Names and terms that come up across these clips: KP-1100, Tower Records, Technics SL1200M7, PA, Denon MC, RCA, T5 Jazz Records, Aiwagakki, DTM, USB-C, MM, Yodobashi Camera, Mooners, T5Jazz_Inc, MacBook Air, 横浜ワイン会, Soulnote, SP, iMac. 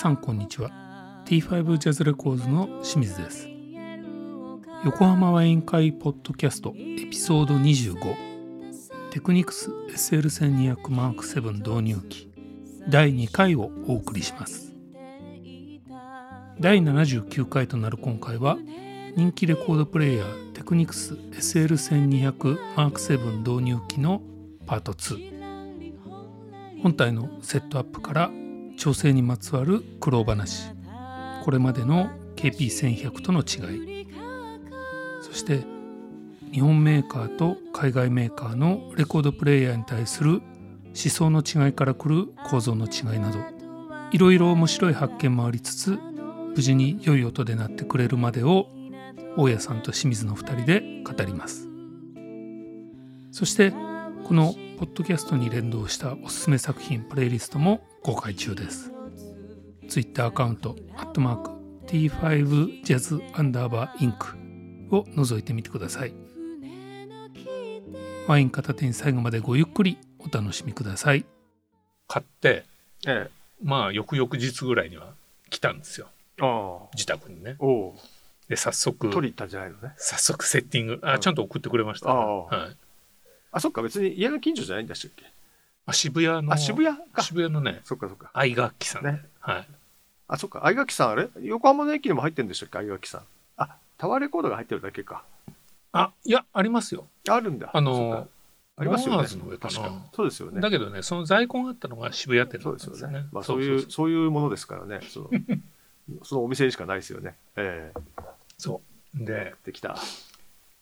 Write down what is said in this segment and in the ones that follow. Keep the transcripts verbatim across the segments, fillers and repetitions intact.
さんこんにちは。 ティーファイブ ジャズレコーズの清水です。横浜ワイン会ポッドキャストエピソードにじゅうご、 Technics エスエルせんにひゃくマークセブン 導入機だいにかいをお送りします。だいななじゅうきゅうかいとなる今回は、人気レコードプレイヤー Technics エスエルせんにひゃくマークセブン 導入機のパートに、本体のセットアップから調整にまつわる苦労話、これまでの ケーピーせんひゃく との違い、そして日本メーカーと海外メーカーのレコードプレイヤーに対する思想の違いからくる構造の違いなど、いろいろ面白い発見もありつつ、無事に良い音で鳴ってくれるまでを大家さんと清水のふたりで語ります。そしてこのポッドキャストに連動したおすすめ作品プレイリストも公開中です。ツイッターアカウント アットマークティーファイブジャズアンダーバーインク を覗いてみてください。ワイン片手に最後までごゆっくりお楽しみください。買って、ええ、まあ翌々日ぐらいには来たんですよ。あ、自宅にね。おで早速取りたじゃないのね。早速セッティング、あ、うん、ちゃんと送ってくれました、ね。あ、はい、あ、そっか、別に家の近所じゃないんだっけ。あ、渋谷の、あ、渋谷か、渋谷のね、そっかそっか、愛楽器さんね。はい。あ、そっか、愛楽器さん、あれ横浜の駅にも入ってるんでしたっけ、愛楽器さん。あ、タワーレコードが入ってるだけか。あ、いや、ありますよ。あるんだ。あのー、ありますよね。モーナーズの上かな。確かそうですよね。だけどね、その在庫があったのが渋谷店なんですね。そうですよね。まあそういう、そういうものですからね。そのそのお店にしかないですよね。ええー。そう。で、できた。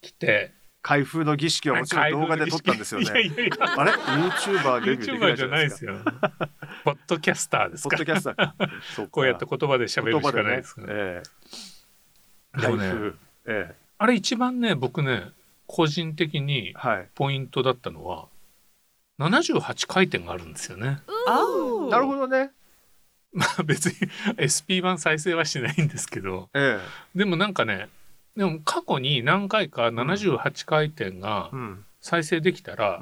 来て。開封の儀式はもちろん動画で撮ったんですよね。いやいやいや、あれ YouTuber デビューできないじゃないですか。ポッドキャスターですか。ポッドキャスターか。こうやって言葉で喋るしかないですからね。えー、開封、えー。あれ一番ね、僕ね、個人的にポイントだったのは、はい、ななじゅうはちかい転があるんですよね。ああ、なるほどね。まあ別に エスピー 版再生はしないんですけど、えー、でもなんかね、でも過去に何回かななじゅうはちかい転が再生できたら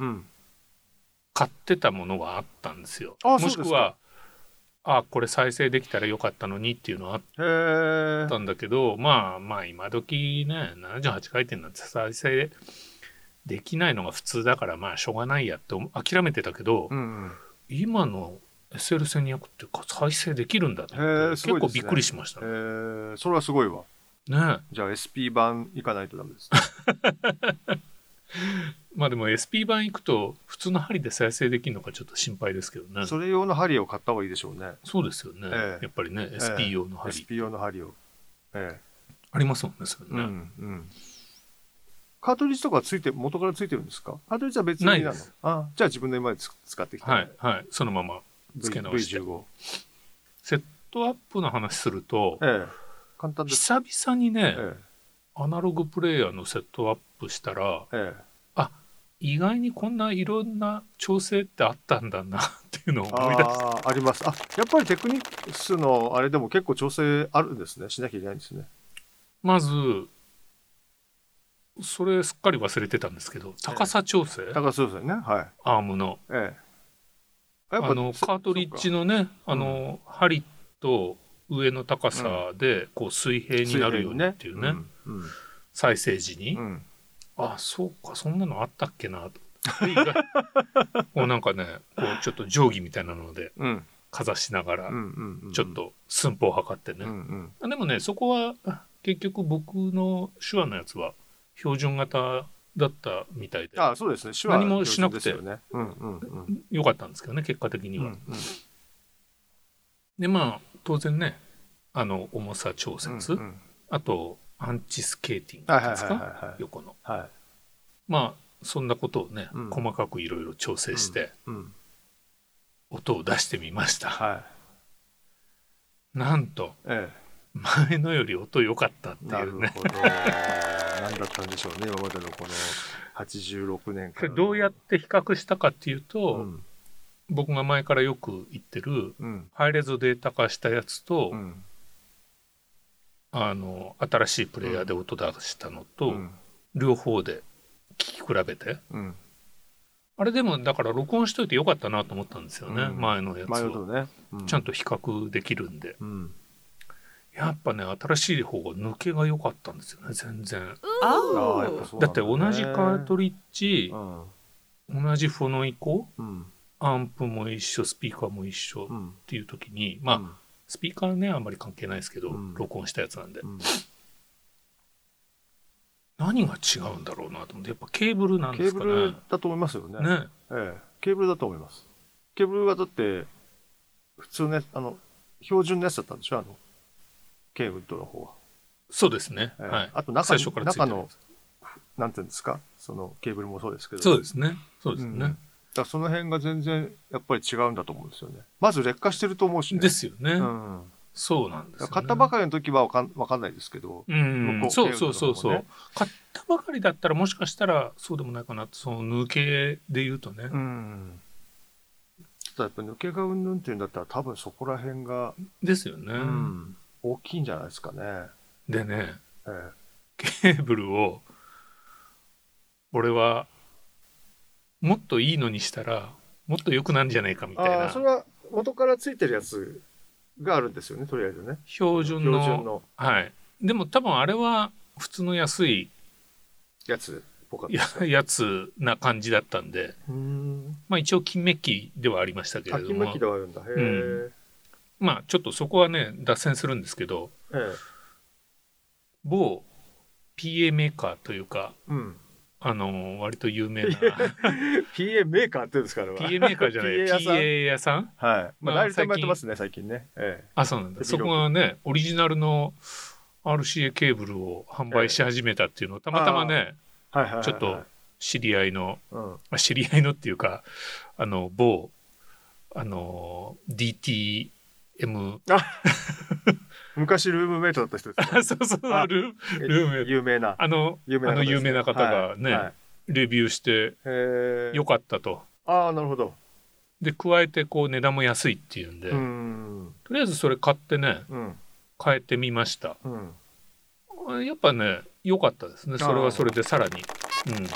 買ってたものがあったんですよ。もしくは、あ、これ再生できたらよかったのにっていうのはあったんだけど、まあまあ今時ね、ななじゅうはちかい転なんて再生できないのが普通だから、まあしょうがないやって諦めてたけど、うんうん、今のエスエルせんにひゃくって再生できるんだと思って、結構びっくりしましたね。へー、それはすごいわ。ね、じゃあ エスピー 版行かないとダメです。まあでも エスピー 版行くと普通の針で再生できるのかちょっと心配ですけどね。それ用の針を買った方がいいでしょうね。そうですよね、ええ、やっぱりね、 エスピー 用の針、ええ、エスピー 用の針を、ええ、ありますもんね、それね、うんうん、カートリッジとかついて、元からついてるんですか。カートリッジは別になの。ないです。あ、じゃあ自分の今まで使ってきた、はいはい、そのまま付け直して、 ブイじゅうご セットアップの話すると、ええ、簡単です。久々にね、ええ、アナログプレイヤーのセットアップしたら、ええ、あ、意外にこんないろんな調整ってあったんだなっていうのを思い出して。 あ, あります。あ、やっぱりテクニックスのあれでも結構調整あるんですね。しなきゃいけないんですね。まずそれすっかり忘れてたんですけど、高さ調整、ええ、高さ調整ね、はい、アームの、ええ、やっぱあのカートリッジのね、あの、うん、針と上の高さでこう水平になるようにっていうね、うんうん、再生時に、うん、あ、そうか、そんなのあったっけなとこうなんかね、こうちょっと定規みたいなのでかざしながらちょっと寸法を測ってね、うんうんうん、でもね、そこは結局僕の手話のやつは標準型だったみたいで、ああ、そうですね、手話は標準ですよね、何もしなくて、うんうんうん、よかったんですけどね、結果的には、うんうん、でまあ当然ね、あの重さ調節、うんうん、あとアンチスケーティングですか、横の、はい、まあそんなことをね、うん、細かくいろいろ調整して、うんうん、音を出してみました、はい、なんと、ええ、前のより音良かったっていうね。なるほど。何だったんでしょうね、今までのこのはちじゅうろくねんからの。どうやって比較したかっていうと、うん、僕が前からよく言ってる、うん、ハイレゾデータ化したやつと、うん、あの新しいプレイヤーで音出したのと、うん、両方で聴き比べて、うん、あれでもだから録音しといてよかったなと思ったんですよね、うん、前のやつを、ね、うん、ちゃんと比較できるんで、うん、やっぱね新しい方が抜けが良かったんですよね全然、うん、ああやっぱそう だ,、ね、だって同じカートリッジ、うん、同じフォノイコ、うん、アンプも一緒スピーカーも一緒っていう時に、うん、まあ、うん、スピーカーねあんまり関係ないですけど、うん、録音したやつなんで、うん、何が違うんだろうなと思って、やっぱケーブルなんですかね。ケーブルだと思いますよね。ね、ええ、ケーブルだと思います。ケーブルはだって普通のやつ、あの標準のやつだったんでしょ、あのケーブルとの方は。そうですね。ええ、はい。あと中に、最初からついてるんです。中のなんていうんですか、そのケーブルもそうですけど。そうですね。そうですね。うん、だからその辺が全然やっぱり違うんだと思うんですよね。まず劣化してると思うしね。ですよね。うん。そうなんですよね、買ったばかりの時は分かん、分かんないですけど、うん、ね、そうそうそうそう、買ったばかりだったらもしかしたらそうでもないかなと、その抜けで言うとね、うん、やっぱ抜けがうんぬんっていうんだったら多分そこら辺がですよね、うん、大きいんじゃないですかね。でね、ええ、ケーブルを俺はもっといいのにしたらもっと良くなるんじゃないかみたいな。あ、それは元からついてるやつがあるんですよね、とりあえずね。標準 の, 標準の、はい。でも多分あれは普通の安いやつっぽかったやつな感じだったんで、うーん、まあ一応金メッキではありましたけれども、金メッキではあるんだ。へえ、うん。まあちょっとそこはね脱線するんですけど、ええ、某 ピーエー メーカーというか、うん、あの割と有名なピーエー メーカーって言うんですかね。ピーエー メーカーじゃないピーエー 屋さん、はい、まあ代理店もやってますね最近ね、ええ、あ、そうなんだ。そこがねオリジナルの アールシーエー ケーブルを販売し始めたっていうのをたまたまね、はいはいはいはい、ちょっと知り合いの、うん、まあ、知り合いのっていうか、あの某あの ディーティーエム 昔ルームメイトだった人ですね。そうそうそう、ルームメイト、有名なあの有名な 方,、ね、有名な方がね、はいはい、レビューしてよかったと。ああ、なるほど。で加えてこう値段も安いっていうんで、うん、とりあえずそれ買ってね、うん、変えてみました、うん、やっぱね良かったですね。それはそれでさらに、うん、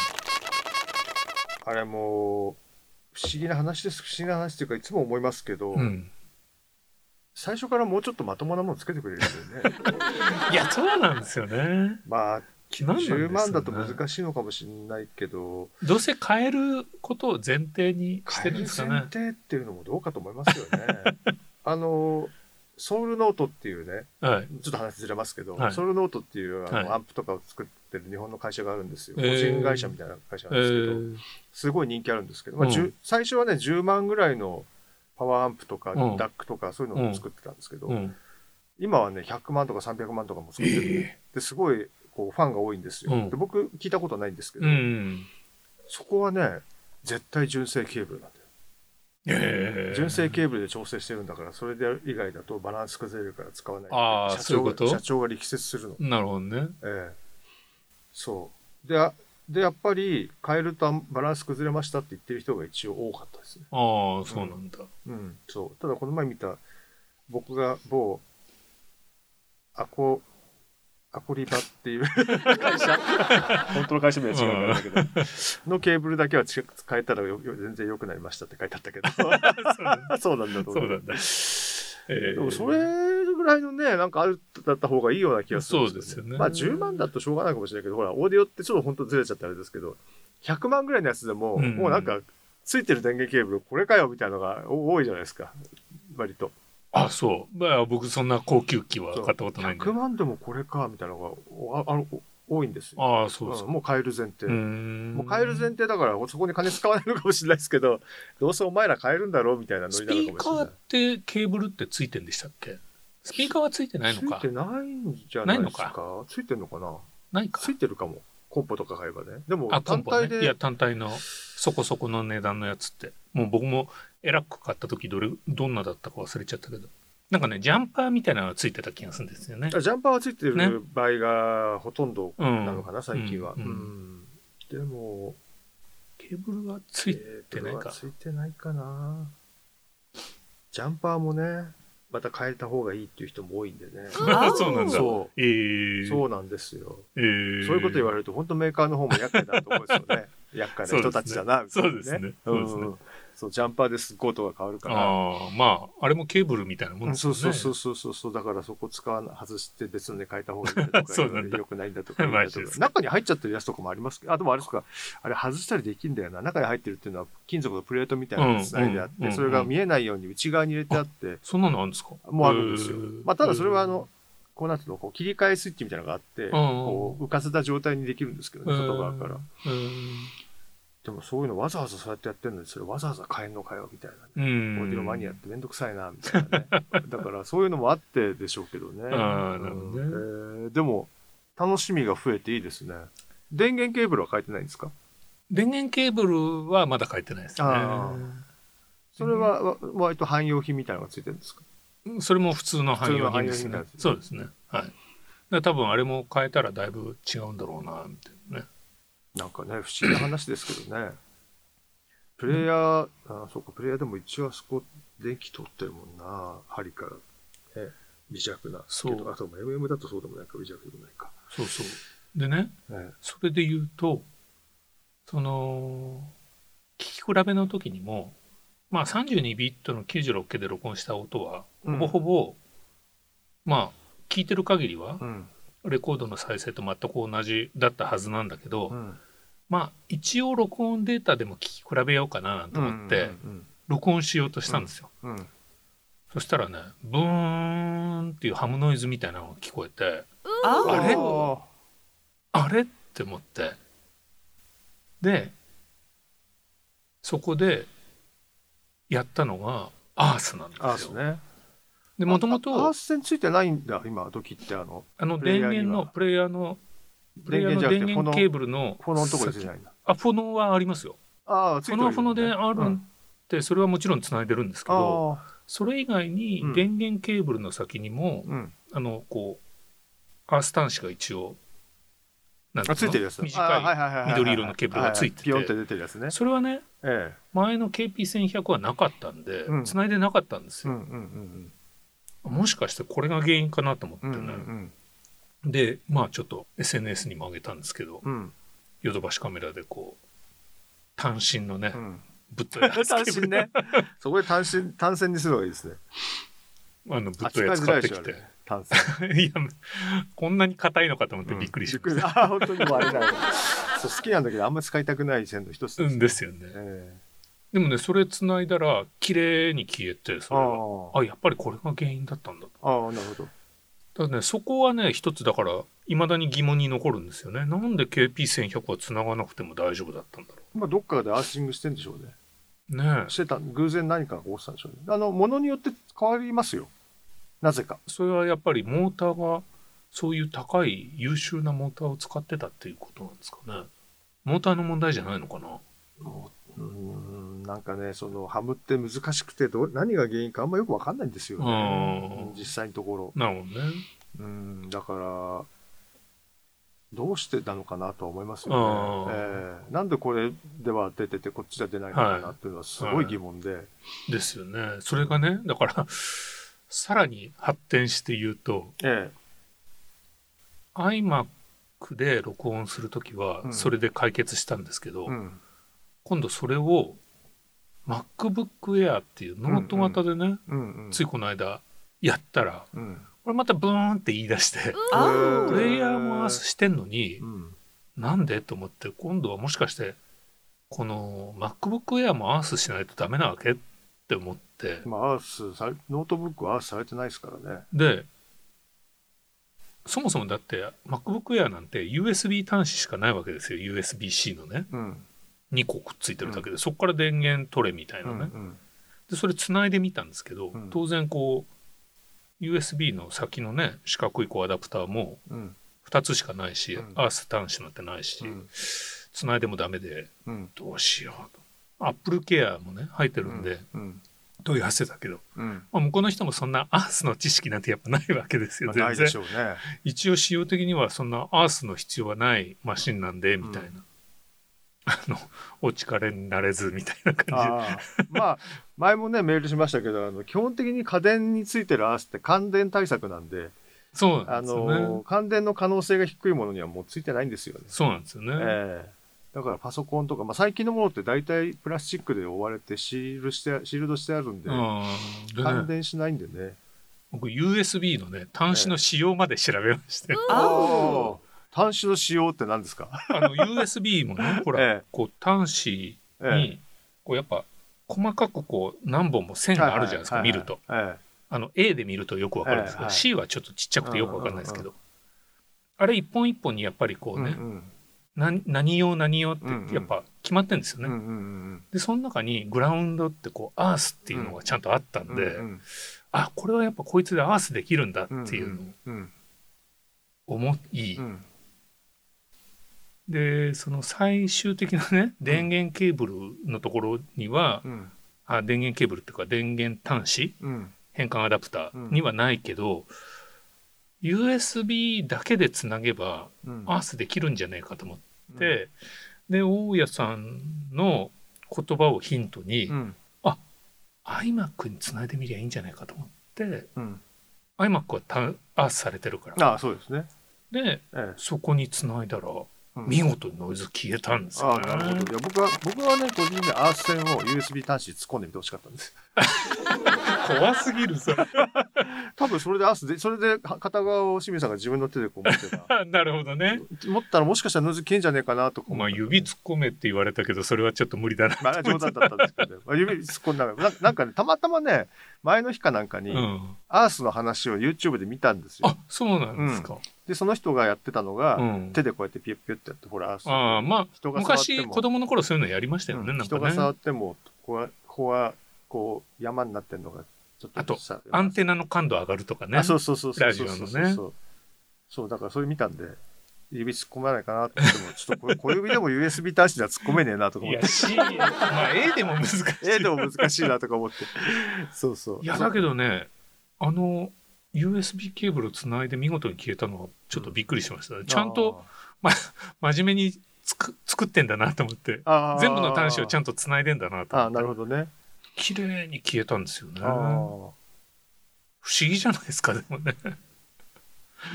あれも不思議な話です。不思議な話っていうかいつも思いますけど、うん、最初からもうちょっとまともなものつけてくれるんだよね。いや、そうなんですよね。まあ、じゅうまんだと難しいのかもしれないけど、どうせ変えることを前提にしてるんですかね。前提っていうのもどうかと思いますよね。あのソウルノートっていうね、はい、ちょっと話ずれますけど、はい、ソウルノートっていうあの、はい、アンプとかを作ってる日本の会社があるんですよ、えー、個人会社みたいな会社なんですけど、えー、すごい人気あるんですけど、まあ、うん、最初はねじゅうまんぐらいのパワーアンプとか、うん、ダックとかそういうのを作ってたんですけど、うん、今はねひゃくまんとかさんびゃくまんとかも作ってる、えー、ですごいこうファンが多いんですよ、うん、で僕聞いたことないんですけど、うん、そこはね絶対純正ケーブルなんだよ、えー、純正ケーブルで調整してるんだから、それで以外だとバランス崩れるから使わない。あ、社長が、そういうこと？社長が力説するの。なるほどね、えー、そうで、あでやっぱり変えるとバランス崩れましたって言ってる人が一応多かったですね。ああ、そうなんだ、うん、うん、そう。ただこの前見た僕が某アコアコリバっていう会社本当の会社名は違うんだけど、うん、のケーブルだけは変えたらよ全然良くなりましたって書いてあったけどそうなんだと思う。そうなんだ、えー、でもそれぐらいのね、なんかあるだった方がいいような気がするんですよね。そうですよね。まあじゅうまんだとしょうがないかもしれないけど、ほらオーディオってちょっと本当ずれちゃったあれですけど、ひゃくまんぐらいのやつでも、うん、もうなんかついてる電源ケーブルこれかよみたいなのが多いじゃないですか、割と。あ、そう。まあ僕そんな高級機は買ったことないんで。ひゃくまんでもこれかみたいなのがああの多いんですよ。ああ、そうですか、うん。もう買える前提。もう買える前提だからそこに金使わないのかもしれないですけど、どうせお前ら買えるんだろうみたいなノリなのかもしれない。スピーカーってケーブルってついてんでしたっけ？スピーカーはついてないのか。ついてないんじゃないですか。ないのか。ついてるのかな。ないか。ついてるかも。コンポとか買えばね。でも単体で、ね、いや単体のそこそこの値段のやつって、もう僕もエラック買った時どれどんなだったか忘れちゃったけど。なんかねジャンパーみたいなのがついてた気がするんですよね。ジャンパーはついてる場合がほとんどなのかな、ね、最近は、うんうんうん、でもケーブルはついてないか、ついてないかな。ジャンパーもねまた変えた方がいいっていう人も多いんでね。あ、そうなんだ。そう、えー、そうなんですよ、えー、そういうこと言われると本当メーカーの方も厄介だと思うんですよね厄介な人たちだなみたいな、ね、そうですね、そうですね、うん、そうジャンパーですっごい音が変わるから、あまああれもケーブルみたいなもんですよね、そうそうそうそうそう、だからそこ使わな外して別ので変えた方がいいとか良くないんだとかだとか中に入っちゃってるやつとかもありますけど、あでもあれですか、あれ外したりできるんだよな、中に入ってるっていうのは金属のプレートみたいなのがつないであって、うんうん、それが見えないように内側に入れてあって、あそんなのあるんですか、もうあるんですよ、まあ、ただそれはあのこうなんていうの、こう切り替えスイッチみたいなのがあって、うん、こう浮かせた状態にできるんですけどね、外側から、うんうん、でもそういうのわざわざそうやってやってるのにそれわざわざ変えんのかよみたいな、ね、うん、オーディオマニアってめんどくさいなみたいなねだからそういうのもあってでしょうけどね、あ、なるほどね、うん、えー、でも楽しみが増えていいですね。電源ケーブルは変えてないんですか？電源ケーブルはまだ変えてないですね。あ、それは割と汎用品みたいなのがついてるんですか？それも普通の汎用品ですね。ですね、そうですね。はい。だ多分あれも変えたらだいぶ違うんだろうなみたいなね。なんかね、不思議な話ですけどね。プレイヤー、あ、そうか、プレイヤーでも一応あそこ電気取ってるもんな、針から、ね、微弱な。そう、あと エムエム だとそうでもないか、微弱でもないか。そうそう。でね、ね、それで言うと、その聞き比べの時にも。まあ、さんじゅうにビットの きゅうじゅうろっけい で録音した音はほぼほぼ、うん、まあ聞いてる限りはレコードの再生と全く同じだったはずなんだけど、うん、まあ一応録音データでも聞き比べようかなと思って録音しようとしたんですよ、うんうんうん、そしたらね、ブーンっていうハムノイズみたいなのが聞こえて、あれあれって思って、でそこでやったのがアースなんですよ。ね、で元々アース線ついてないんだ今時って、あのあの電源のプレイヤーのプレイヤーの電源ケーブルのフォノのところじゃないんだ。あ、フォノはありますよ。あ、ついてるよね。フォノはフォノであるんで、うん、それはもちろんつないでるんですけど、それ以外に電源ケーブルの先にも、うん、あのこうアース端子が一応なんていうの、あ、ついてるやつ、短い緑色のケーブルがついてて、ピヨンって出てるやつね。それはね、ええ、前の ケーピーせんひゃく はなかったんで、うん、繋いでなかったんですよ、うんうんうん、もしかしてこれが原因かなと思ってね、うんうんうん、でまあちょっと エスエヌエス にも上げたんですけど、うん、ヨドバシカメラでこう単身のね、うん、ぶっといやつ単身ねそこで単身単線にするのがいいですね。あのぶっといやつ買ってきて単線いやこんなに硬いのかと思ってびっくりしました、うん、あ、本当にもうあれだよそう好きなんだけどあんまり使いたくない線の一つです ね、 ですよね、えー、でもねそれつないだら綺麗に消えて、それは あ, あやっぱりこれが原因だったんだと。あ、なるほど。だね、そこはね一つだから未だに疑問に残るんですよね。なんで ケーピーせんひゃく はつながなくても大丈夫だったんだろう。まあ、どっかでアーシングしてんでしょうね。ねえ、してた、偶然何かが起こしたんでしょうね。あのものによって変わりますよ、なぜか。それはやっぱりモーターがそういう高い優秀なモーターを使ってたっていうことなんですかね。モーターの問題じゃないのかな。うーん、なんかね、そのハムって難しくてど何が原因かあんまよく分かんないんですよね、実際のところ。なるほどね。うん、だからどうしてなのかなとは思いますよね、えー、なんでこれでは出ててこっちでは出ないのかなっていうのはすごい疑問で、はいはい、ですよね。それがね、だからさらに発展して言うと、ええ、iMac で録音するときはそれで解決したんですけど、うん、今度それを MacBook Air っていうノート型でね、うんうん、ついこの間やったら、うん、これまたブーンって言い出して、うん、プレイヤーもアースしてんのに、うん、なんでと思って、今度はもしかしてこの MacBook Air もアースしないとダメなわけって思って、まあアースされ、ノートブックはアースされてないですからね。でそもそもだって MacBook Air なんて ユーエスビー 端子しかないわけですよ。 ユーエスビー-C のね、うん、にこくっついてるだけで、うん、そこから電源取れみたいなね、うんうん、でそれつないでみたんですけど、うん、当然こう ユーエスビー の先のね四角いこうアダプターもふたつしかないし、うん、アース端子なんてないし、うん、つないでもダメで、うん、どうしようと。アップルケアもね入ってるんで、うんうん、問い合わせだけど、うん、まあ、向こうの人もそんなアースの知識なんてやっぱないわけですよ、まあ、ないでしょうね。一応仕様的にはそんなアースの必要はないマシンなんでみたいな、うん、あのお力になれずみたいな感じでまあ前もねメールしましたけど、あの基本的に家電についてるアースって感電対策なんで、そうなんですよね、あの感電の可能性が低いものにはもうついてないんですよね。そうなんですよね、えーだからパソコンとか、まあ、最近のものって大体プラスチックで覆われてシールして、シールドしてあるんで、うんでね、感電しないんでね。僕 ユーエスビー のね、端子の仕様まで調べまして、ええ、あ端子の仕様って何ですか？あの ユーエスビー もね、ほら、ええ、こう端子にこうやっぱ細かくこう何本も線があるじゃないですか、はいはいはいはい、見ると、ええ、あの A で見るとよくわかるんですけど、ええはい、C はちょっとちっちゃくてよくわかんないですけど、うんうんうん、あれ一本一本にやっぱりこうね、うんうんな何用何用ってやっぱ決まってるんですよね、うんうんうんうん、でその中にグラウンドってこうアースっていうのがちゃんとあったんで、うんうん、あこれはやっぱこいつでアースできるんだっていうのを思い、うんうん、でその最終的なね電源ケーブルのところには、うん、あ電源ケーブルっていうか電源端子、うん、変換アダプターにはないけどユーエスビー だけでつなげばアースできるんじゃないかと思って、うん、で大家さんの言葉をヒントに、うん、あ iMac につないでみりゃいいんじゃないかと思って、うん、iMac はたアースされてるからあそうですねで、ええ、そこにつないだら見事にノイズ消えたんですよ、ねうん、あなるほどいや 僕は、僕はね個人でアース線を ユーエスビー 端子突っ込んでみてほしかったんです怖すぎるそれ多分それでアースでそれで片側を清水さんが自分の手でこう持ってたなるほどね持ったらもしかしたらノイズ消えんじゃねえかなとか、ねまあ、指突っ込めって言われたけどそれはちょっと無理だなまあ冗談だったんですけど、ねまあ、指突っ込んだからなんか、ね、たまたまね前の日かなんかに、うん、アースの話を YouTube で見たんですよあそうなんですか、うんでその人がやってたのが、うん、手でこうやってピュッピュッってやってほらあ、まあ、人が触っても昔子供の頃そういうのやりましたよね、うん、なんかね人が触ってもここは、ここはこう山になってるのがちょっとあとアンテナの感度上がるとかねそうそうそうそうラジオのねそうそうそうそうそうだからそれ見たんで指突っ込まないかなって思ってもちょっとこれ小指でも ユーエスビー 端子では突っ込めねえなとか思っていや C、まあ、A でも難しいA でも難しいなとか思ってそうそういやだけどねあのユーエスビー ケーブルをつないで見事に消えたのはちょっとびっくりしました、ねうん、ちゃんと、ま、真面目につく作ってんだなと思って全部の端子をちゃんとつないでんだなと思ってあなるほどね綺麗に消えたんですよねあ不思議じゃないですかでもね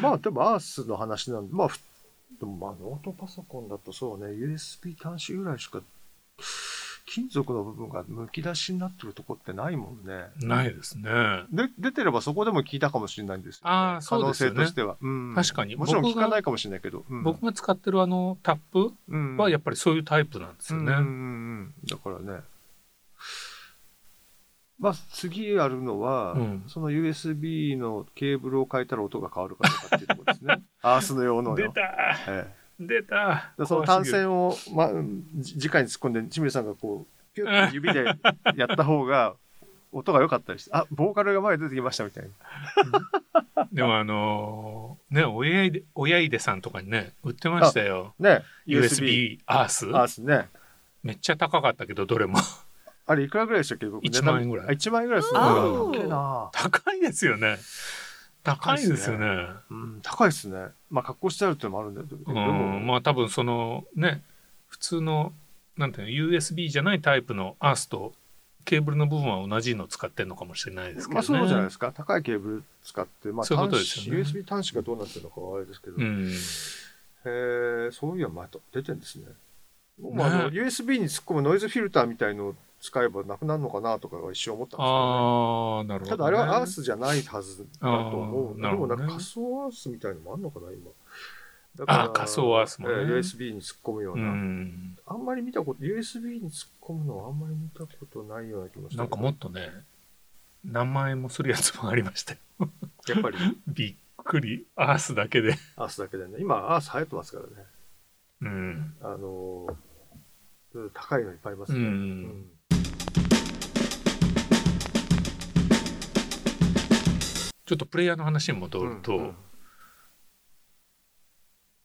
まあでもアースの話なんでまあでもまあノートパソコンだとそうね ユーエスビー 端子ぐらいしか金属の部分がむき出しになってるとこってないもんね。ないですね。で出てればそこでも聞いたかもしれないんですよ、ね。ああ、そうですよね。可能性としては、うん、確かにもちろん聞かないかもしれないけど、僕 が,、うん、僕が使ってるあのタップはやっぱりそういうタイプなんですよね。うんうんうん、だからね、まあ次あるのは、うん、その ユーエスビー のケーブルを変えたら音が変わるかとかっていうところですね。アースの用のよ。出た。ええ出たその単線を、ま、直に突っ込んで清水さんがこうピュッと指でやった方が音が良かったりしてあボーカルが前に出てきましたみたいなでもあのー、ね親いで親いでさんとかにね売ってましたよ、ね、ユーエスビー アースアースねめっちゃ高かったけどどれもあれいくらぐらいでしたっけ僕いちまんえんぐらいいちまんえんぐらいですね高いですよね高いですよね。うん、高いですね。まあ格好してあるっていうのもあるんだけど、うん、まあ多分そのね普通のなんていうの ユーエスビー じゃないタイプのアースとケーブルの部分は同じの使ってるのかもしれないですけどね。まあそうじゃないですか。高いケーブル使ってまあ端子うう、ね、ユーエスビー 端子がどうなってるのかはあれですけど、うん、へえそういうのまた出てるんですね。まあ、ね、あの ユーエスビー に突っ込むノイズフィルターみたいのを使えばなくなるのかなとかは一瞬思ったんですけど、ね、あなるほどね、ただあれはアースじゃないはずだと思う。でもなんか仮想アースみたいのもあるのかな今。だからあ仮想アースもね、えー、ユーエスビー に突っ込むような、うん、あんまり見たこと ユーエスビー に突っ込むのはあんまり見たことないような気がした。なんかもっとね何万円もするやつもありましたよやっぱりびっくりアースだけでアースだけでね今アース流行ってますからね。うん、あのー、高いのいっぱいありますね、うんうんちょっとプレイヤーの話に戻ると、うんうん、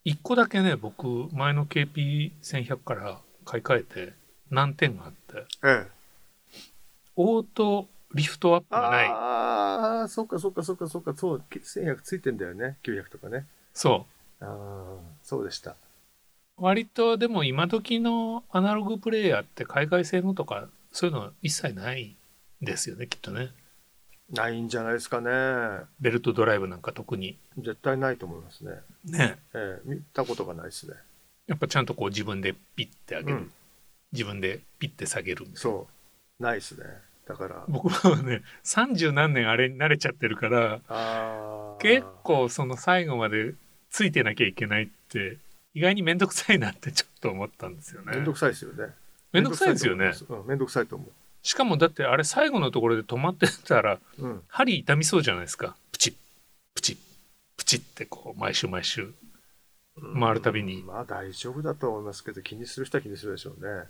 いっこだけね僕前の ケーピーせんひゃく から買い替えて難点があって、ええ、オートリフトアップがない。ああそっかそっかそっかそっかそうせんひゃくついてんだよねきゅうひゃくとかね。そうあそうでした。割とでも今時のアナログプレイヤーって海外製のとかそういうの一切ないですよねきっとね。ないんじゃないですかね。ベルトドライブなんか特に絶対ないと思いますね。ねええー、見たことがないですね。やっぱちゃんとこう自分でピッて上げる、うん、自分でピッて下げるみたいな。そうないっすね。だから僕はねさんじゅう何年あれに慣れちゃってるから、あ結構その最後までついてなきゃいけないって意外にめんどくさいなってちょっと思ったんですよね。めんどくさいですよね。めんどくさいですよね。めんどくさいと思う。しかもだってあれ最後のところで止まってたら、うん、針痛みそうじゃないですか。プチップチップチッってこう毎週毎週回るたびに、うん、まあ大丈夫だと思いますけど、気にする人は気にするでしょうね。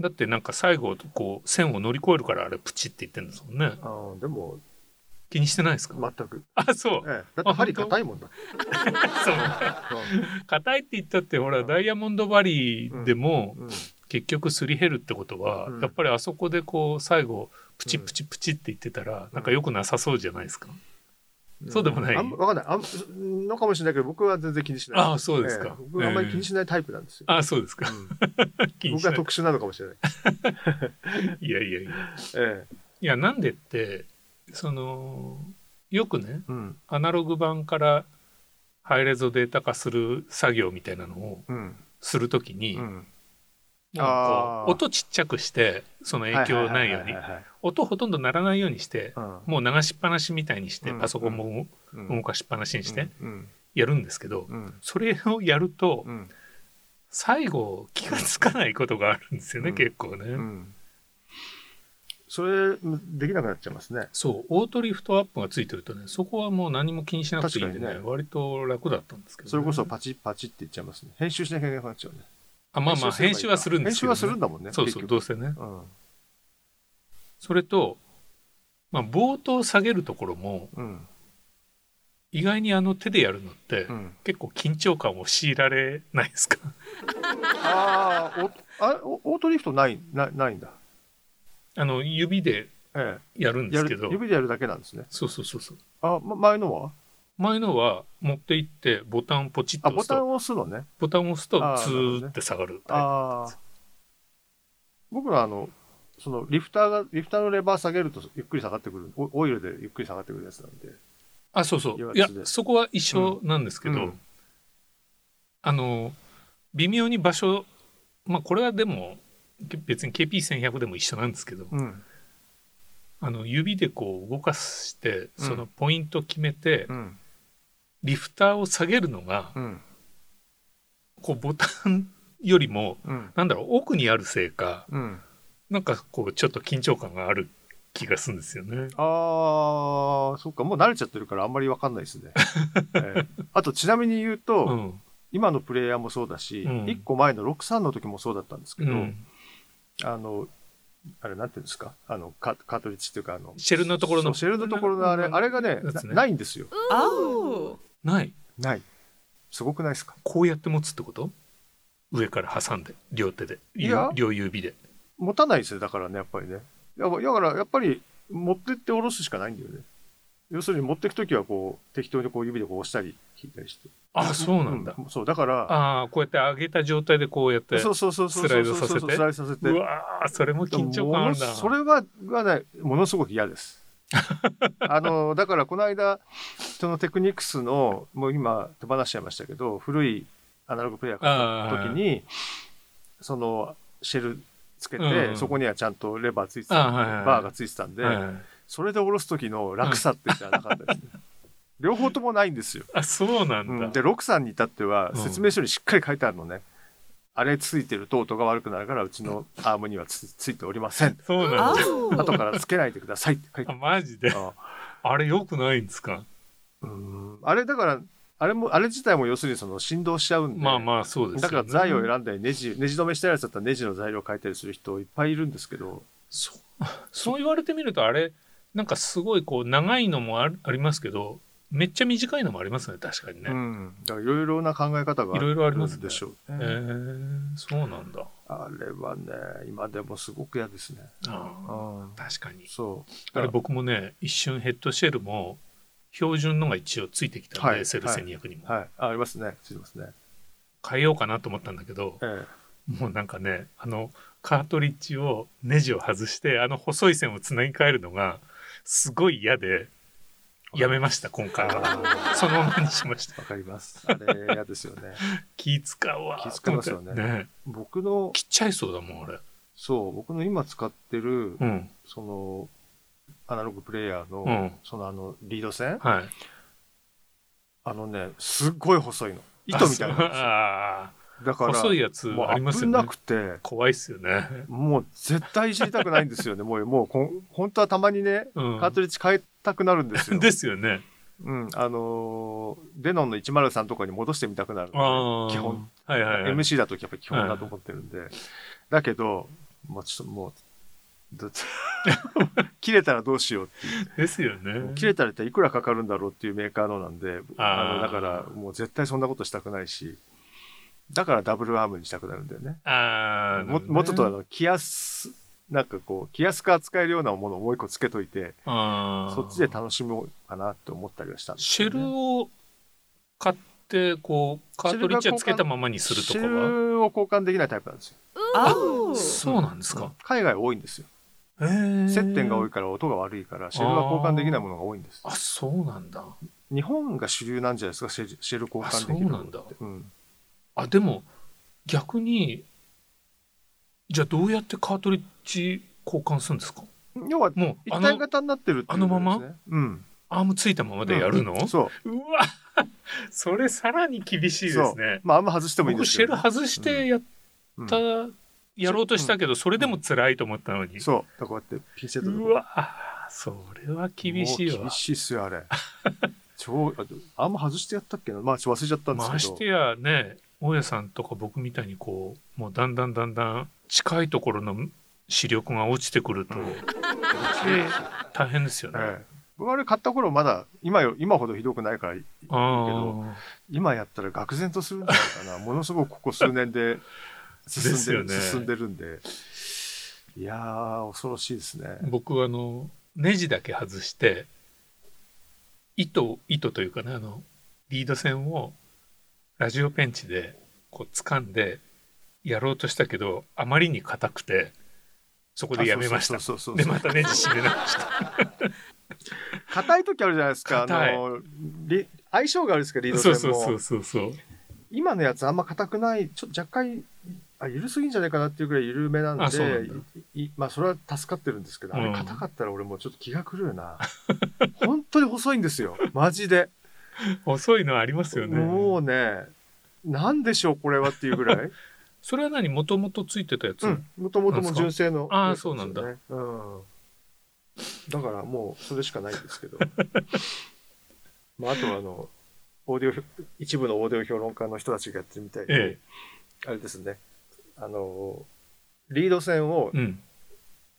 だってなんか最後こう線を乗り越えるからあれプチって言ってるんですもんね。あでも気にしてないですか全く。あそう、ええ、だって針硬いもんだそう硬いって言ったってほら、うん、ダイヤモンドバリーでも、うんうん、結局すり減るってことは、うん、やっぱりあそこでこう最後プチプチプチって言ってたら、うん、なんか良くなさそうじゃないですか、うん、そうでもない。あん分かんないあんのかもしれないけど僕は全然気にしない。あそうですか、えー、僕はあんまり気にしないタイプなんですよ、えー、あそうですか、うん、僕は特殊なのかもしれないいやいやいや、えー、いやなんでってそのよくね、うん、アナログ版からハイレゾデータ化する作業みたいなのをするときに、うんうんなんか音ちっちゃくしてその影響ないように音ほとんど鳴らないようにして、うん、もう流しっぱなしみたいにして、うん、パソコンも動かしっぱなしにしてやるんですけど、うんうん、それをやると、うん、最後気がつかないことがあるんですよね、うん、結構ね、うん、それできなくなっちゃいますね。そうオートリフトアップがついてるとねそこはもう何も気にしなくていいんで ね, ね割と楽だったんですけど、ね、それこそパチッパチッって言っちゃいますね。編集しなきゃいけなくなっちゃうね。あまあまあ編集はするんですけど、ね、編集はするんだもんね。そうそうどうせね、うん、それと、まあ、冒頭下げるところも、うん、意外にあの手でやるのって、うん、結構緊張感を強いられないですかああオートリフトない な, ないんだ。あの指でやるんですけど、ええ、指でやるだけなんですね。そうそうそうそう。あ、ま、前のは前のは持って行ってボタンをポチッと押すと、あ、ボタンを押すのね。ボタンを押すとツーって下がるタイプなんです。あ、僕らあのそのリフターがリフターのレバー下げるとゆっくり下がってくるオイルでゆっくり下がってくるやつなんで。あ、そうそう。いやそこは一緒なんですけど、うんうん、あの微妙に場所、まあこれはでも別に ケーピーせんひゃく でも一緒なんですけど、うんあの指でこう動かしてそのポイント決めて、うん、リフターを下げるのが、うん、こうボタンよりも、うん、なんだろう奥にあるせいか、うん、なんかこうちょっと緊張感がある気がするんですよね。ああ、そっかもう慣れちゃってるからあんまり分かんないですね、えー、あとちなみに言うと、うん、今のプレイヤーもそうだし、うん、いっこまえのろくじゅうさんの時もそうだったんですけど、うん、あのあれなんていうんですかあの カ, カートリッジっていうかあのシェルのところのシェルのところのあれ、うん、あれが ね, ね な, ないんですよ。あないないすごくないですか。こうやって持つってこと上から挟んで両手で両指で持たないですよ。だからねやっぱりねだからやっぱり持ってって下ろすしかないんだよね。要するに持っていくときはこう適当にこう指でこう押したり引いたりして。ああそうなんだ、うん、そうだからあこうやって上げた状態でこうやってスライドさせてスライドさせてうわそれも緊張感あるな。それはが、ね、ものすごく嫌ですあのだからこの間そのテクニクスのもう今手放しちゃいましたけど古いアナログプレイヤー買った時にそのシェルつけて、うん、そこにはちゃんとレバーついてた、はいはい、バーがついてたんで、はいはいそれで下ろす時の楽さってじゃなかったですね、うん、両方ともないんですよ。あそうなんだ、うん、でろくさんに至っては説明書にしっかり書いてあるのね、うん、あれついてると音が悪くなるからうちのアームには つ, ついておりません。そうなんだ後からつけないでくださいって書いてあるマジで あ, あれ良くないんですか。うーんあれだからあ れ, もあれ自体も要するにその振動しちゃうんで、まあまあそうですよね、だから材を選んだりネ ジ, ネジ止めしてるやつだったらネジの材料を変えたりする人いっぱいいるんですけど そ, そう言われてみるとあれなんかすごいこう長いのもありますけどめっちゃ短いのもありますね。確かにね、うん、だからいろいろな考え方がいろいろありますでしょうね、えー、そうなんだ。あれはね今でもすごく嫌ですね。ああ確かにそうあれ僕もね一瞬ヘッドシェルも標準のが一応ついてきたので、はい、エスエルせんにひゃく にも、はいはい、あ, ありますねついてますね。変えようかなと思ったんだけど、ええ、もうなんかねあのカートリッジをネジを外してあの細い線をつなぎ替えるのがすごい嫌でやめました、今回は。そのままにしました。わかります。あれ、嫌ですよね。気使うわ。気使いますよね。ね、僕の。切っちゃいそうだもん、あれ。そう、僕の今使ってる、うん、その、アナログプレイヤーの、うん、そのあの、リード線、はい、あのね、すっごい細いの。糸みたいなの。あだから、細いやつありますよね。危なくて。怖いっすよね。もう絶対いじりたくないんですよね。もう、もう、本当はたまにね、うん、カートリッジ変えたくなるんですよ。ですよね。うん。あのー、デノンのいちまるさんとかに戻してみたくなる。あ基本、はいはいはい。エムシー だとやっぱり基本だと思ってるんで。はい、だけど、まあ、ちょっともう、切れたらどうしようっていう。ですよね。切れたらいくらかかるんだろうっていうメーカーのなんで、あのだからもう絶対そんなことしたくないし、だからダブルアームにしたくなるんだよね。ああ、ね。もうちょっとあの気安、なんかこう気安く扱えるようなものをもう一個つけといて、あそっちで楽しもうかなって思ったりはしたんですよね。シェルを買ってこうカートリッジをつけたままにするとかは。シェルを交換できないタイプなんですよ。あ、そうなんですか。海外多いんですよ。接点が多いから音が悪いからシェルは交換できないものが多いんです。あ、そうなんだ。日本が主流なんじゃないですか、シェル、シェル交換できるのって。あ、そうなんだ。うん。あ、でも逆にじゃあどうやってカートリッジ交換するんですか。要はもう一体型になってるっていう、ね、あのまま、うん、アームついたままでやるの、うん、そう。うわ、それさらに厳しいですね。まあアーム外してもいいんですけど、ね、僕シェル外してやった、うんうんやろうとしたけどそれでも辛いと思ったのに、うん、そうこうやってピンセットとかうわそれは厳しいわ。厳しいっすよあれ。超あんま外してやったっけな、まあちょっと忘れちゃったんですけど、ましてやね大家さんとか僕みたいにこうもうだんだんだんだん近いところの視力が落ちてくると、うん、大変ですよね、ええ、僕あれ買った頃まだ今よ今ほどひどくないからいいけど今やったら愕然とするんじゃないかな。ものすごくここ数年で進んでる、ですよね、進んでるんで、いやー恐ろしいですね。僕はあのネジだけ外して糸糸というかねあのリード線をラジオペンチでこう掴んでやろうとしたけどあまりに硬くてそこでやめました。でまたネジ締め直した。硬い時あるじゃないですか。あの相性があるんですかリード線も。そうそうそうそう。今のやつあんま硬くないちょっと若干あ緩すぎんじゃないかなっていうくらい緩めなんで、あなんまあそれは助かってるんですけど、うん、あれ硬かったら俺もうちょっと気が狂うな。本当に細いんですよマジで。細いのありますよね。もうねなんでしょうこれはっていうぐらい。それは何もともとついてたやつ、うん、もともとも純正の、ね、ああそうなんだ、うん、だからもうそれしかないんですけど。まああとはあのオーディオ一部のオーディオ評論家の人たちがやってるみたいで、ええ、あれですねあのリード線を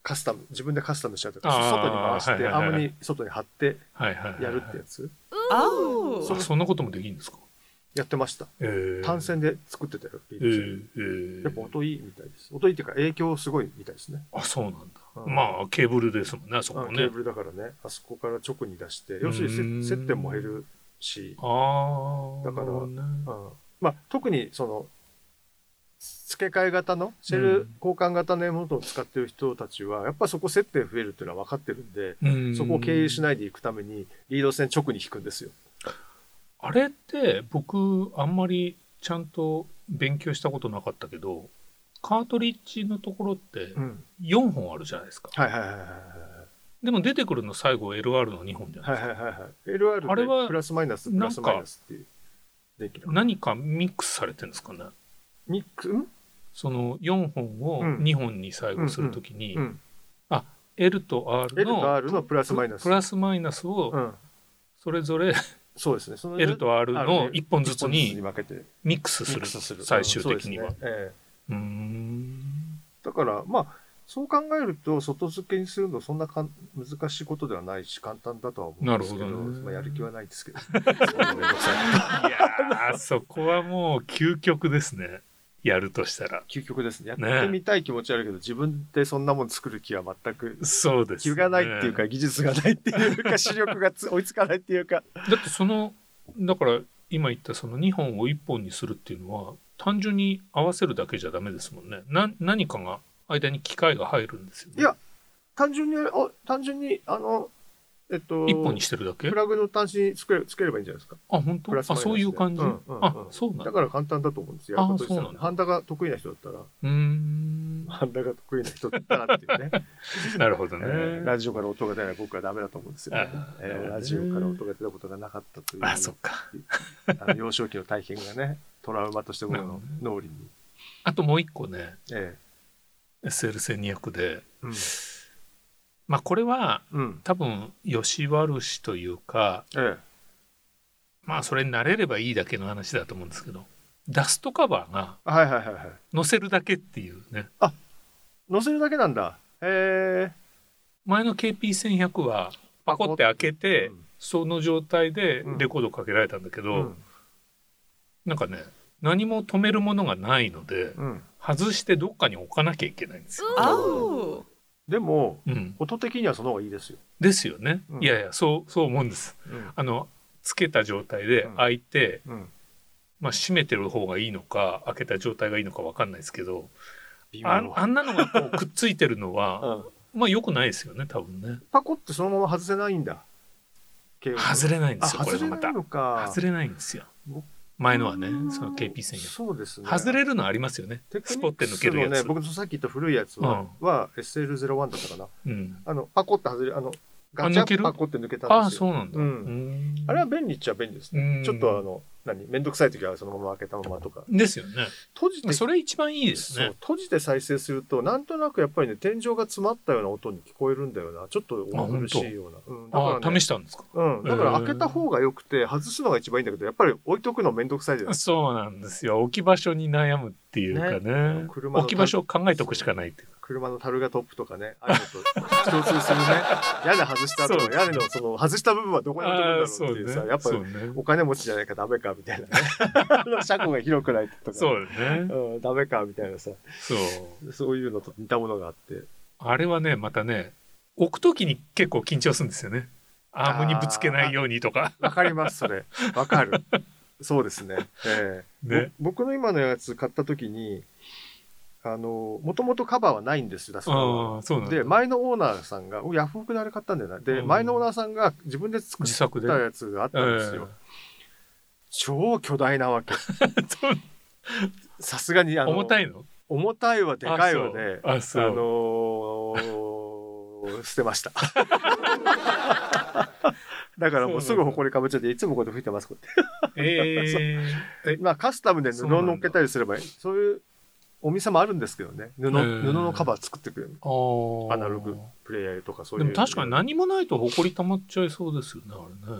カスタム、うん、自分でカスタムしちゃうとか外に回して、はいはいはい、アームに外に貼ってやるってやつ、はいはいはいはい、あ そ, そんなこともできるんですか。やってました、えー、単線で作ってたよリード線、えーえー、やっぱ音いいみたいです。音いいっていうか影響すごいみたいですね。あそうなんだ、うん、まあケーブルですもんねあそこね。あケーブルだからねあそこから直に出して要するに接点も減るし、あだから、ねうんまあ、特にその付け替え型のシェル交換型のものを使ってる人たちは、うん、やっぱそこ接点増えるっていうのは分かってるんで、うん、そこを経由しないでいくためにリード線直に引くんですよ。あれって僕あんまりちゃんと勉強したことなかったけどカートリッジのところってよんほんあるじゃないですか、うん、はいはいはいはい。でも出てくるの最後 エルアール のにほんじゃないですか、はいはいはいはい、エルアール でプラスマイナスプラスマイナスっていうできる何かミックスされてるんですかね。ミックスそのよんほんをにほんに最後するときに、うんうんうん、あ L と R の, L と R のプラスマイナスプラスマイナスをそれぞれ、うんそうですね、その L と R のいっぽんずつにミックスする最終的には、うんそうですねええ、うーんだからまあそう考えると外付けにするのそんなか難しいことではないし簡単だとは思うんですけど、なるほどねまあ、やる気はないですけど、ね、いやそこはもう究極ですね。やるとしたら究極ですね。やってみたい気持ちあるけど、ね、自分でそんなもん作る気は全くそうです、ね、気がないっていうか技術がないっていうか視力が追いつかないっていうかだってそのだから今言ったそのにほんをいっぽんにするっていうのは単純に合わせるだけじゃダメですもんね。な何かが間に機械が入るんですよね。いや単純にあ単純にあのえっと、いっぽんにしてるだけ。プラグの端子つけれ、つければいいんじゃないですか。あ、本当。あ、そういう感じ。うんうんうん、あ、そうなんだ。だから簡単だと思うんですよ。あ、そうなんだ。ハンダが得意な人だったら、うーん、ハンダが得意な人だったらっていうね。なるほどね、えー。ラジオから音が出ない僕はダメだと思うんですよ、ねえー。ラジオから音が出たことがなかったという。あ、そっか。あの幼少期の体験がね、トラウマとして僕の脳裏に。あともう一個ね、えー、エスエルせんにひゃく で。うん、まあ、これは、うん、多分吉原氏というか、ええ、まあそれに慣れればいいだけの話だと思うんですけど、ダストカバーが載せるだけっていうね、はいはいはいはい、あ、載せるだけなんだ。へえ。前の ケーピーせんひゃく はパコって開けて、うん、その状態でレコードかけられたんだけど、うん、なんかね、何も止めるものがないので、うん、外してどっかに置かなきゃいけないんですよ。あー、でも、うん、音的にはその方がいいですよ。ですよね。うん、いやいや、そう、そう思うんです。うん、あの、つけた状態で開いて、うんうん、まあ、閉めてる方がいいのか、開けた状態がいいのか分かんないですけど、あ、あんなのがこうくっついてるのは、うん、まあ、良くないですよね、多分ね。パコってそのまま外せないんだ。外れないんですよ、これがまた。外れないんですよ。前のはね、その ケーピーせんひゃく。そうですね。外れるのありますよね。スポッて抜けるやつ。ね、僕のさっき言った古いやつは、うん、は エスエルゼロワン だったかな。うん、あのパコって外れ、あのガチャッパコって抜けたんですよ。あ、そうなんだ、うんうん。あれは便利っちゃ便利ですね。ちょっとあの何めんどくさい時はそのまま開けたままとか。ですよね。閉じて、それ一番いいですね。そう、閉じて再生するとなんとなくやっぱりね、天井が詰まったような音に聞こえるんだよな。ちょっと重苦しいような。うん、だから、ね、試したんですか。うん。だから開けた方が良くて外すのが一番いいんだけど、やっぱり置いとくのめんどくさいじゃないですか。そうなんですよ。置き場所に悩むっていうかね。ね、車の置き場所を考えておくしかないっていう。車のタルガトップとかね、ああいうのと共通するね、屋根外した後の屋根のその外した部分はどこに置くんだろうっていうさ、う、ね、やっぱり、ね、お金持ちじゃないかダメかみたいなね、車庫が広くないとか、そうだね、うん、ダメかみたいなさ、そう、そういうのと似たものがあって、あれはね、またね、置くときに結構緊張するんですよね。アームにぶつけないようにとか。わかりますそれ、わかる。そうですね。えー、ね、僕の今のやつ買ったときに。あのもともとカバーはないんですよ。あ、そうなんで、前のオーナーさんがヤフオクであれ買ったんだよな。で、うん、前のオーナーさんが自分で作ったやつがあったんですよ。えー、超巨大なわけ。さすがにあの重たいの？重たいはでかいわで、あ、そう、あ、あのー、捨てました。だからもうすぐほこりかぶっちゃって、いつもこうやって拭いてますこうやって。えー、え、まあカスタムで布を乗っけたりすればいい。そういうお店もあるんですけどね、 布、えー、布のカバー作ってくれる、アナログプレイヤーとかそういう。でも確かに何もないと埃溜まっちゃいそうですよね、あれ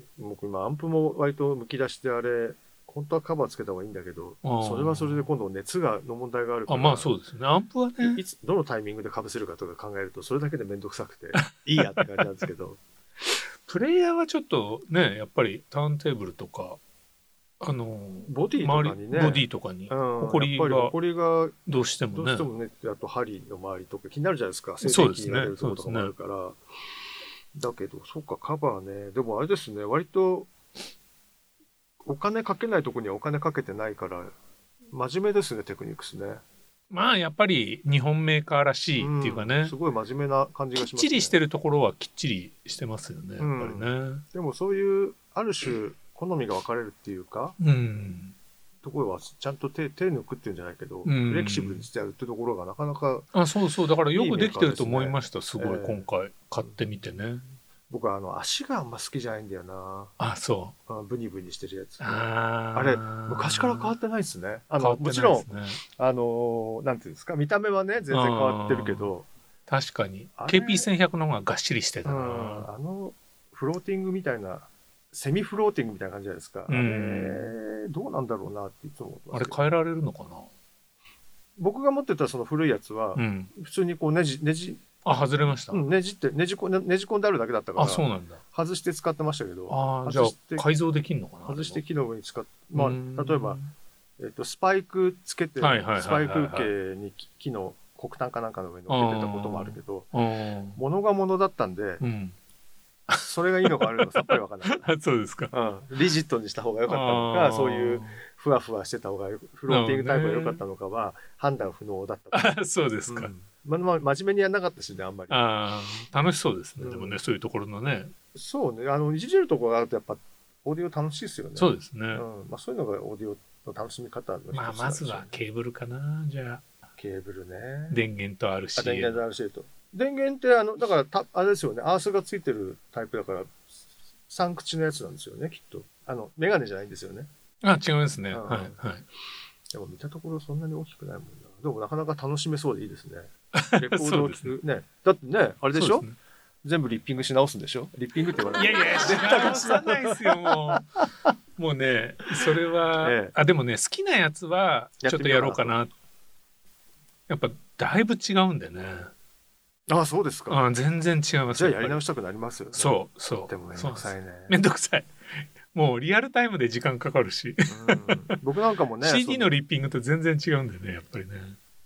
ね。僕今アンプも割とむき出しで、あれ本当はカバーつけた方がいいんだけど、それはそれで今度熱がの問題があるから。あ、まあそうですね、アンプはね、いつどのタイミングで被せるかとか考えるとそれだけで面倒くさくていいやって感じなんですけど。プレイヤーはちょっとね、やっぱりターンテーブルとかあのボディとかにね、ボディとかにホコリがどうしてもね、どうしてもね、あと針の周りとか気になるじゃないですか。静電気になるところとかもあるから、ねね、だけどそっか、カバーね。でもあれですね、割とお金かけないとこにはお金かけてないから真面目ですね、テクニックスね。まあやっぱり日本メーカーらしいっていうかね、うん、すごい真面目な感じがしますね。きっちりしてるところはきっちりしてますよね、やっぱりね、うん、でもそういうある種好みが分かれるっていうか、うん、ところはちゃんと 手, 手抜くっていうんじゃないけど、うん、フレキシブルにしてやるってところがなかなかいい、ね、あ、そうそう、だからよくできてると思いました。すごい、えー、今回買ってみてね。僕はあの足があんま好きじゃないんだよな。あ、そう。あ、ブニブニしてるやつ。あ, あれ昔から変わってないですね。あの、もちろんあのなんていうんですか、見た目はね全然変わってるけど。確かに ケーピーせんひゃく の方ががっしりしてたな。あのフローティングみたいな。セミフローティングみたいな感じじゃないですか。うん、あれどうなんだろうなっていつも思ってます。あれ変えられるのかな。僕が持ってたその古いやつは、うん、普通にこうねじねじ、あ、外れました。うん、ねじってねじこ、ね、ねじ込んであるだけだったから。あ、そうなんだ。外して使ってましたけど。ああ、じゃあ改造できるのかな。外して木の上に使って、まあ例えばえっとスパイクつけて、はいはいはいはいはい、スパイク系に木の黒炭かなんかの上に乗っけてたこともあるけど、物が物だったんで。うん、それがいいのか悪いのかさっぱり分からない。そうですか、うん。リジットにした方が良かったのか、そういうふわふわしてた方がフローティングタイプが良かったのかは判断不能だった。そうですか、うん。ままあ、真面目にやんなかったしね、あんまり。ああ、楽しそうですね、うん、でもね、そういうところのね。そうね、あのいじれるところがあるとやっぱオーディオ楽しいですよね。そうですね、うんまあ、そういうのがオーディオの楽しみ方の一つ、ね、まあまずはケーブルかな。じゃあケーブルね、電源と アールシーエー 電源と アールシーエー と電源ってあのだからたあれですよね、アースがついてるタイプだからさん口のやつなんですよね、きっと。あのメガネじゃないんですよね。あ、違いますね、うん、はいはい。でも見たところそんなに大きくないもんな。でもなかなか楽しめそうでいいですね。レコードを聴くね。だってね、あれでしょうで、ね、全部リッピングし直すんでしょ。リッピングって言わない。いやいや、直さないですよもう。もうね、それは、ええ、あでもね、好きなやつはちょっとやろうかな。や, やっぱだいぶ違うんでね。ああ、そうですか。ああ、全然違います。じゃあやり直したくなりますよね。そうそう。でもめんどくさいね。めんどくさい。もうリアルタイムで時間かかるし、うん、僕なんかもねシーディー のリッピングと全然違うんだよね、やっぱりね。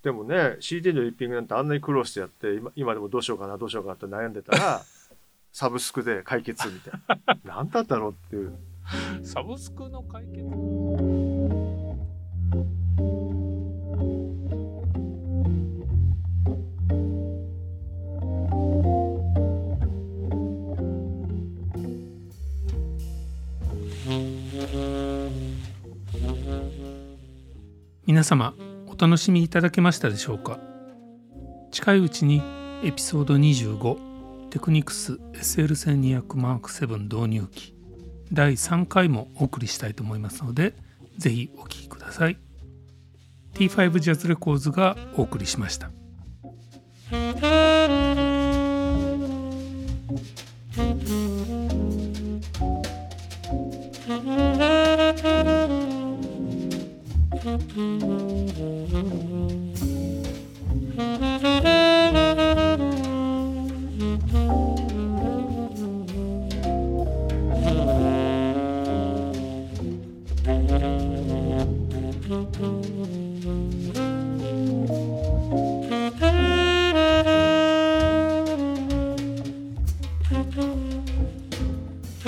でもね シーディー のリッピングなんてあんなに苦労してやって 今, 今でもどうしようかなどうしようかなって悩んでたらサブスクで解決みたいななんだったのっていうサブスクの解決。皆様お楽しみいただけましたでしょうか。近いうちにエピソードにじゅうご Technics エスエルせんにひゃくマークセブン 導入機だいさんかいもお送りしたいと思いますので、ぜひお聴きください。 ティーファイブ Jazz Records がお送りしました。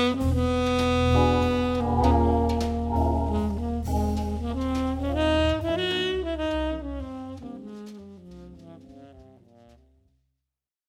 Thank you.